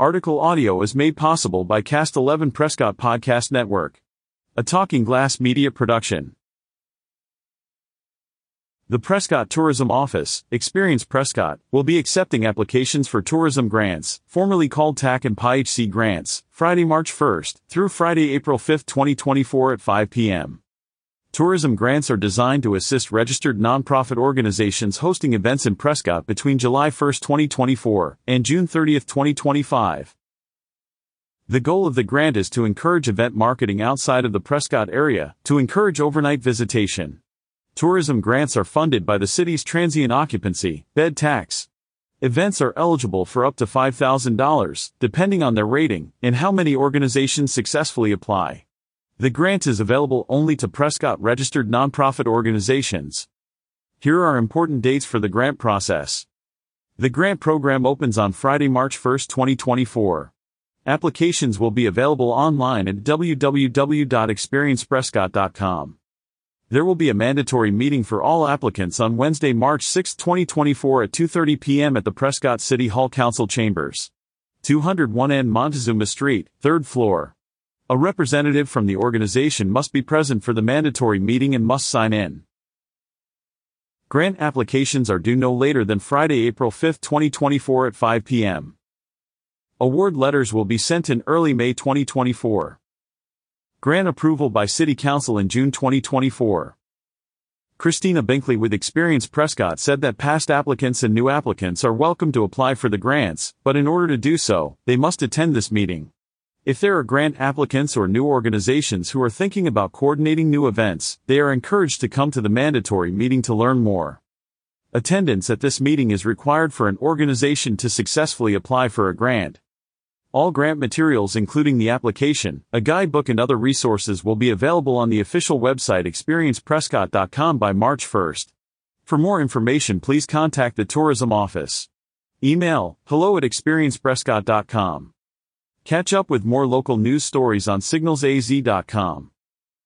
Article audio is made possible by Cast 11 Prescott Podcast Network, a Talking Glass Media production. The Prescott Tourism Office, Experience Prescott, will be accepting applications for tourism grants, formerly called TAC and PAAHC grants, Friday, March 1st through Friday, April 5th, 2024 at 5 p.m. Tourism grants are designed to assist registered nonprofit organizations hosting events in Prescott between July 1, 2024, and June 30, 2025. The goal of the grant is to encourage event marketing outside of the Prescott area, to encourage overnight visitation. Tourism grants are funded by the city's Transient Occupancy, Bed Tax. Events are eligible for up to $5,000, depending on their rating, and how many organizations successfully apply. The grant is available only to Prescott-registered nonprofit organizations. Here are important dates for the grant process. The grant program opens on Friday, March 1, 2024. Applications will be available online at www.experienceprescott.com. There will be a mandatory meeting for all applicants on Wednesday, March 6, 2024 at 2:30 p.m. at the Prescott City Hall Council Chambers, 201 N Montezuma Street, 3rd floor. A representative from the organization must be present for the mandatory meeting and must sign in. Grant applications are due no later than Friday, April 5, 2024 at 5 p.m. Award letters will be sent in early May 2024. Grant approval by City Council in June 2024. Christina Binkley with Experience Prescott said that past applicants and new applicants are welcome to apply for the grants, but in order to do so, they must attend this meeting. If there are grant applicants or new organizations who are thinking about coordinating new events, they are encouraged to come to the mandatory meeting to learn more. Attendance at this meeting is required for an organization to successfully apply for a grant. All grant materials, including the application, a guidebook and other resources, will be available on the official website experienceprescott.com by March 1st. For more information, please contact the Tourism Office. Email hello@experienceprescott.com. Catch up with more local news stories on SignalsAZ.com.